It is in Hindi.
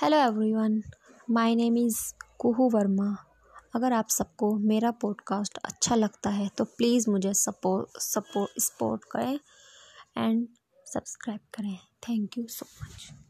Hello everyone, my name is Kuhu Verma. अगर आप सबको मेरा पॉडकास्ट अच्छा लगता है तो प्लीज़ मुझे सपोर्ट करें एंड सब्सक्राइब करें। Thank you so much.